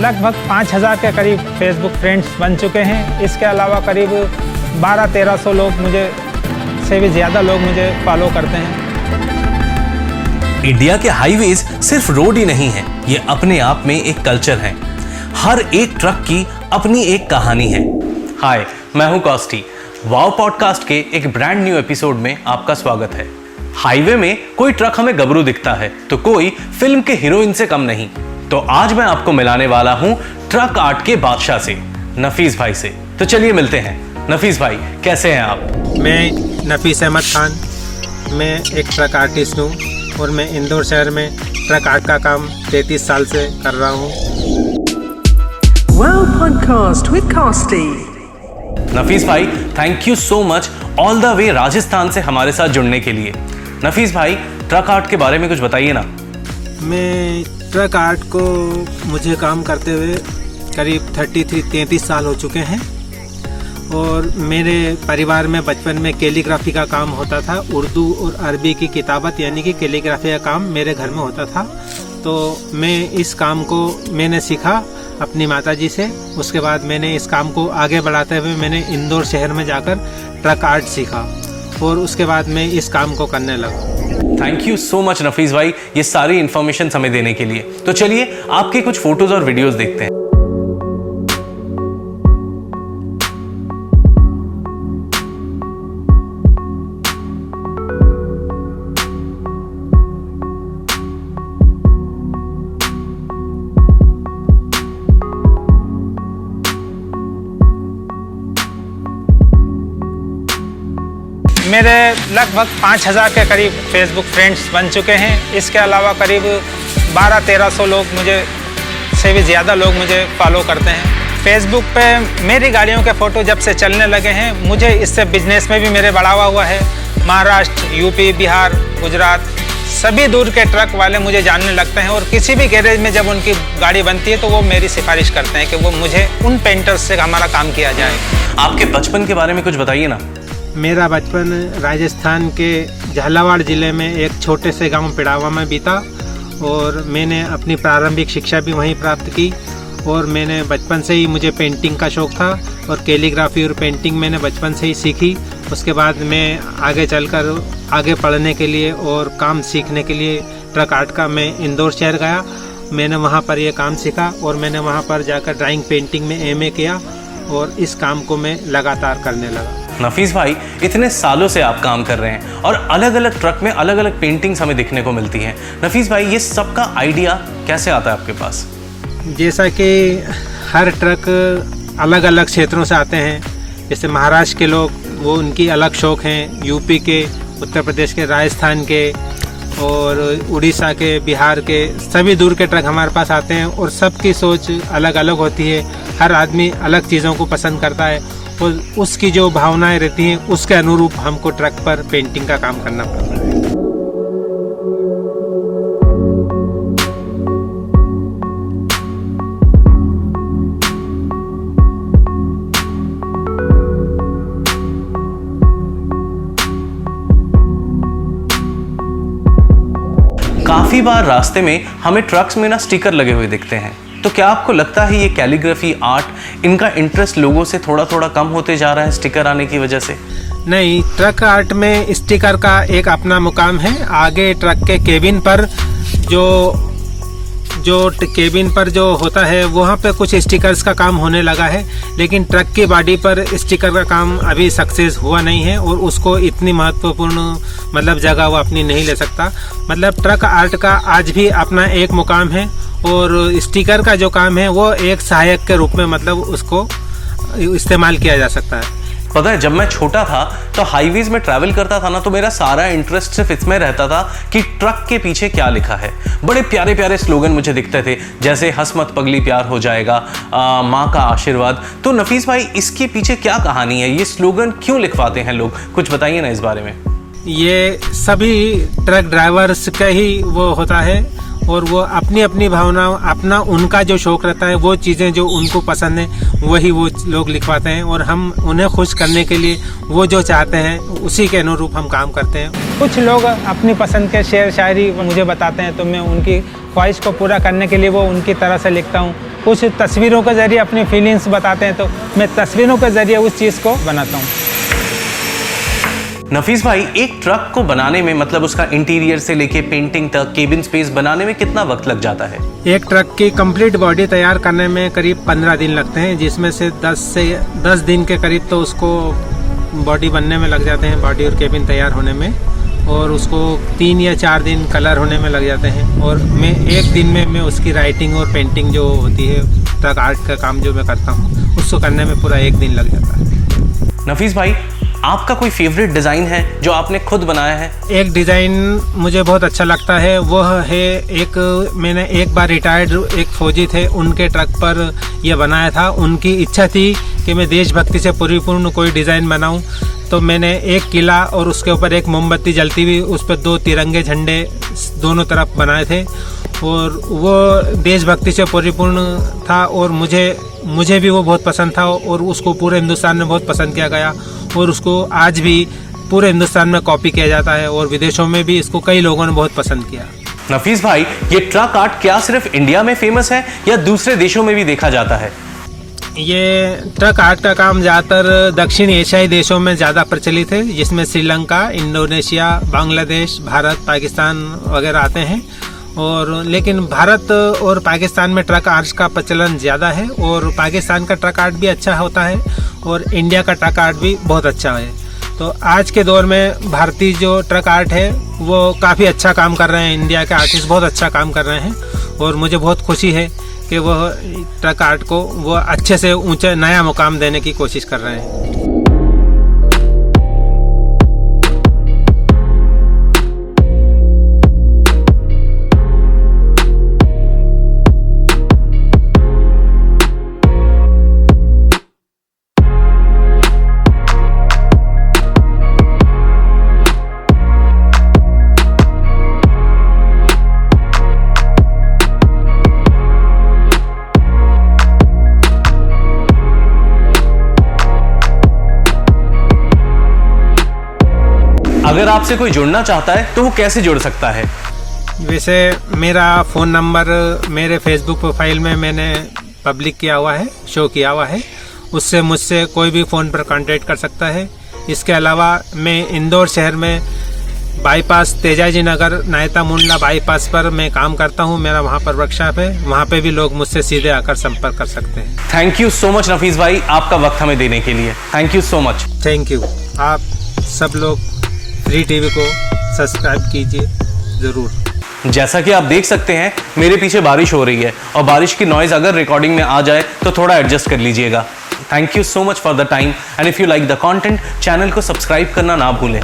लगभग 5000 के करीब फेसबुक फ्रेंड्स बन चुके हैं। इसके अलावा करीब 1200-1300 लोग मुझे से भी ज़्यादा लोग मुझे फॉलो करते हैं। इंडिया के हाईवेज सिर्फ रोड ही नहीं है, ये अपने आप में एक कल्चर है। हर एक ट्रक की अपनी एक कहानी है। हाय, मैं हूं कॉस्टी। वाव पॉडकास्ट के एक ब्रांड न्यू एपिसोड में आपका स्वागत है। हाईवे में कोई ट्रक हमें गबरू दिखता है तो कोई फिल्म के हीरोइन से कम नहीं। तो आज मैं आपको मिलाने वाला हूं ट्रक आर्ट के बादशाह से, नफीस भाई से। तो चलिए मिलते हैं। नफीस भाई, कैसे हैं आप? मैं नफीस अहमद खान, मैं एक ट्रक आर्टिस्ट हूँ और मैं इंदौर शहर में ट्रक आर्ट का काम 33 साल से कर रहा हूँ। वाव पॉडकास्ट विद कास्टी। नफीस भाई, thank you so much all the way Rajasthan से हमारे साथ जुड़ने के लिए। नफीस भाई, ट्रक आर्ट के बारे में कुछ बताइए ना। मैं ट्रक आर्ट को मुझे काम करते हुए करीब 33 साल हो चुके हैं और मेरे परिवार में बचपन में कैलीग्राफी का काम होता था। उर्दू और अरबी की किताबत यानी कि कैलीग्राफी का काम मेरे घर में होता था। तो मैं इस काम को मैंने सीखा अपनी माताजी से। उसके बाद मैंने इस काम को आगे बढ़ाते हुए मैंने इंदौर शहर में जाकर ट्रक आर्ट सीखा और उसके बाद मैं इस काम को करने लगा। Thank you so much Nafees भाई, ये सारी इन्फॉर्मेशन हमें देने के लिए। तो चलिए आपके कुछ फोटोज़ और वीडियोज़ देखते हैं। मेरे लगभग 5000 के करीब फेसबुक फ्रेंड्स बन चुके हैं। इसके अलावा करीब 1200-1300 लोग मुझे से भी ज़्यादा लोग मुझे फॉलो करते हैं। फेसबुक पे मेरी गाड़ियों के फ़ोटो जब से चलने लगे हैं, मुझे इससे बिजनेस में भी मेरे बढ़ावा हुआ है। महाराष्ट्र, यूपी, बिहार, गुजरात सभी दूर के ट्रक वाले मुझे जानने लगते हैं और किसी भी गैरेज में जब उनकी गाड़ी बनती है तो वो मेरी सिफारिश करते हैं कि वो मुझे उन पेंटर्स से हमारा काम किया जाए। आपके बचपन के बारे में कुछ बताइए ना। मेरा बचपन राजस्थान के झालावाड़ ज़िले में एक छोटे से गांव पिडावा में बीता और मैंने अपनी प्रारंभिक शिक्षा भी वहीं प्राप्त की। और मैंने बचपन से ही मुझे पेंटिंग का शौक़ था और कैलीग्राफी और पेंटिंग मैंने बचपन से ही सीखी। उसके बाद मैं आगे चलकर आगे पढ़ने के लिए और काम सीखने के लिए ट्रक आर्ट का मैं इंदौर शहर गया। मैंने वहाँ पर यह काम सीखा और मैंने वहाँ पर जाकर ड्राइंग पेंटिंग में MA किया और इस काम को मैं लगातार करने लगा। नफीस भाई, इतने सालों से आप काम कर रहे हैं और अलग अलग ट्रक में अलग अलग पेंटिंग्स हमें दिखने को मिलती हैं। नफीस भाई, ये सब का आइडिया कैसे आता है आपके पास? जैसा कि हर ट्रक अलग अलग क्षेत्रों से आते हैं। जैसे महाराष्ट्र के लोग, वो उनकी अलग शौक़ हैं। यूपी के, उत्तर प्रदेश के, राजस्थान के और उड़ीसा के, बिहार के सभी दूर के ट्रक हमारे पास आते हैं और सबकी सोच अलग अलग होती है। हर आदमी अलग चीज़ों को पसंद करता है और उसकी जो भावनाएं रहती हैं उसके अनुरूप हमको ट्रक पर पेंटिंग का काम करना पड़ता है। काफ़ी बार रास्ते में हमें ट्रक्स में ना स्टिकर लगे हुए दिखते हैं। तो क्या आपको लगता है ये कैलीग्राफी आर्ट, इनका इंटरेस्ट लोगों से थोड़ा थोड़ा कम होते जा रहा है स्टिकर आने की वजह से? नहीं, ट्रक आर्ट में स्टिकर का एक अपना मुकाम है। आगे ट्रक के केबिन पर जो केबिन पर होता है वहाँ पे कुछ स्टिकर्स का काम होने लगा है, लेकिन ट्रक की बॉडी पर स्टिकर का काम अभी सक्सेस हुआ नहीं है और उसको इतनी महत्वपूर्ण जगह वो अपनी नहीं ले सकता। ट्रक आर्ट का आज भी अपना एक मुकाम है और स्टिकर का जो काम है वो एक सहायक के रूप में उसको इस्तेमाल किया जा सकता है। पता है, जब मैं छोटा था तो हाईवेज में ट्रैवल करता था ना, तो मेरा सारा इंटरेस्ट सिर्फ इसमें रहता था कि ट्रक के पीछे क्या लिखा है। बड़े प्यारे प्यारे स्लोगन मुझे दिखते थे, जैसे हंस मत पगली प्यार हो जाएगा, माँ का आशीर्वाद। तो नफीस भाई, इसके पीछे क्या कहानी है? ये स्लोगन क्यों लिखवाते हैं लोग? कुछ बताइए ना इस बारे में। ये सभी ट्रक ड्राइवर्स का ही वो होता है और वो अपनी अपनी भावना, अपना उनका जो शौक़ रहता है, वो चीज़ें जो उनको पसंद है वही वो लोग लिखवाते हैं और हम उन्हें खुश करने के लिए वो जो चाहते हैं उसी के अनुरूप हम काम करते हैं। कुछ लोग अपनी पसंद के शेर शायरी मुझे बताते हैं तो मैं उनकी ख्वाहिश को पूरा करने के लिए वो उनकी तरह से लिखता हूँ। कुछ तस्वीरों के ज़रिए अपनी फीलिंग्स बताते हैं, तो मैं तस्वीरों के ज़रिए उस चीज़ को बनाता हूँ। नफीस भाई, एक ट्रक को बनाने में, मतलब उसका इंटीरियर से लेके पेंटिंग तक, केबिन स्पेस बनाने में कितना वक्त लग जाता है? एक ट्रक की कंप्लीट बॉडी तैयार करने में करीब 15 दिन लगते हैं, जिसमें से 10 दिन के करीब तो उसको बॉडी बनने में लग जाते हैं, बॉडी और केबिन तैयार होने में, और उसको 3 या 4 दिन कलर होने में लग जाते हैं। और मैं एक दिन में मैं उसकी राइटिंग और पेंटिंग जो होती है, ट्रक आर्ट का काम जो मैं करता हूँ, उसको करने में पूरा एक दिन लग जाता है। नफीस भाई, आपका कोई फेवरेट डिज़ाइन है जो आपने खुद बनाया है? एक डिज़ाइन मुझे बहुत अच्छा लगता है, वो है एक, मैंने एक बार रिटायर्ड एक फौजी थे, उनके ट्रक पर यह बनाया था। उनकी इच्छा थी कि मैं देशभक्ति से परिपूर्ण कोई डिज़ाइन बनाऊं, तो मैंने एक किला और उसके ऊपर एक मोमबत्ती जलती हुई, उस पर 2 तिरंगे झंडे दोनों तरफ बनाए थे, और वो देशभक्ति से परिपूर्ण था, और मुझे भी वो बहुत पसंद था, और उसको पूरे हिंदुस्तान में बहुत पसंद किया गया, और उसको आज भी पूरे हिंदुस्तान में कॉपी किया जाता है, और विदेशों में भी इसको कई लोगों ने बहुत पसंद किया। नफीस भाई, ये ट्रक आर्ट क्या सिर्फ इंडिया में फेमस है या दूसरे देशों में भी देखा जाता है? ये ट्रक आर्ट का काम ज़्यादातर दक्षिण एशियाई देशों में ज़्यादा प्रचलित है, जिसमें श्रीलंका, इंडोनेशिया, बांग्लादेश, भारत, पाकिस्तान वगैरह आते हैं। और लेकिन भारत और पाकिस्तान में ट्रक आर्ट का प्रचलन ज़्यादा है, और पाकिस्तान का ट्रक आर्ट भी अच्छा होता है, और इंडिया का ट्रक आर्ट भी बहुत अच्छा है। तो आज के दौर में भारतीय जो ट्रक आर्ट है वो काफ़ी अच्छा काम कर रहे हैं, इंडिया के आर्टिस्ट बहुत अच्छा काम कर रहे हैं, और मुझे बहुत खुशी है कि वह ट्रक आर्ट को वो अच्छे से ऊंचा नया मुकाम देने की कोशिश कर रहे हैं। अगर आपसे कोई जुड़ना चाहता है तो वो कैसे जुड़ सकता है? वैसे मेरा फ़ोन नंबर मेरे फेसबुक प्रोफाइल में मैंने पब्लिक किया हुआ है, शो किया हुआ है, उससे मुझसे कोई भी फ़ोन पर कांटेक्ट कर सकता है। इसके अलावा मैं इंदौर शहर में बाईपास तेजाजी नगर नायता मुंडला बाईपास पर मैं काम करता हूँ, मेरा वहाँ पर वर्कशॉप है, वहाँ पर भी लोग मुझसे सीधे आकर संपर्क कर सकते हैं। Thank you so much Nafees भाई, आपका वक्त हमें देने के लिए thank you so much. Thank you. आप सब लोग 3 टीवी को सब्सक्राइब कीजिए ज़रूर। जैसा कि आप देख सकते हैं मेरे पीछे बारिश हो रही है, और बारिश की नॉइज़ अगर रिकॉर्डिंग में आ जाए तो थोड़ा एडजस्ट कर लीजिएगा। Thank you so much for the time, and if you like the content, channel को सब्सक्राइब करना ना भूलें।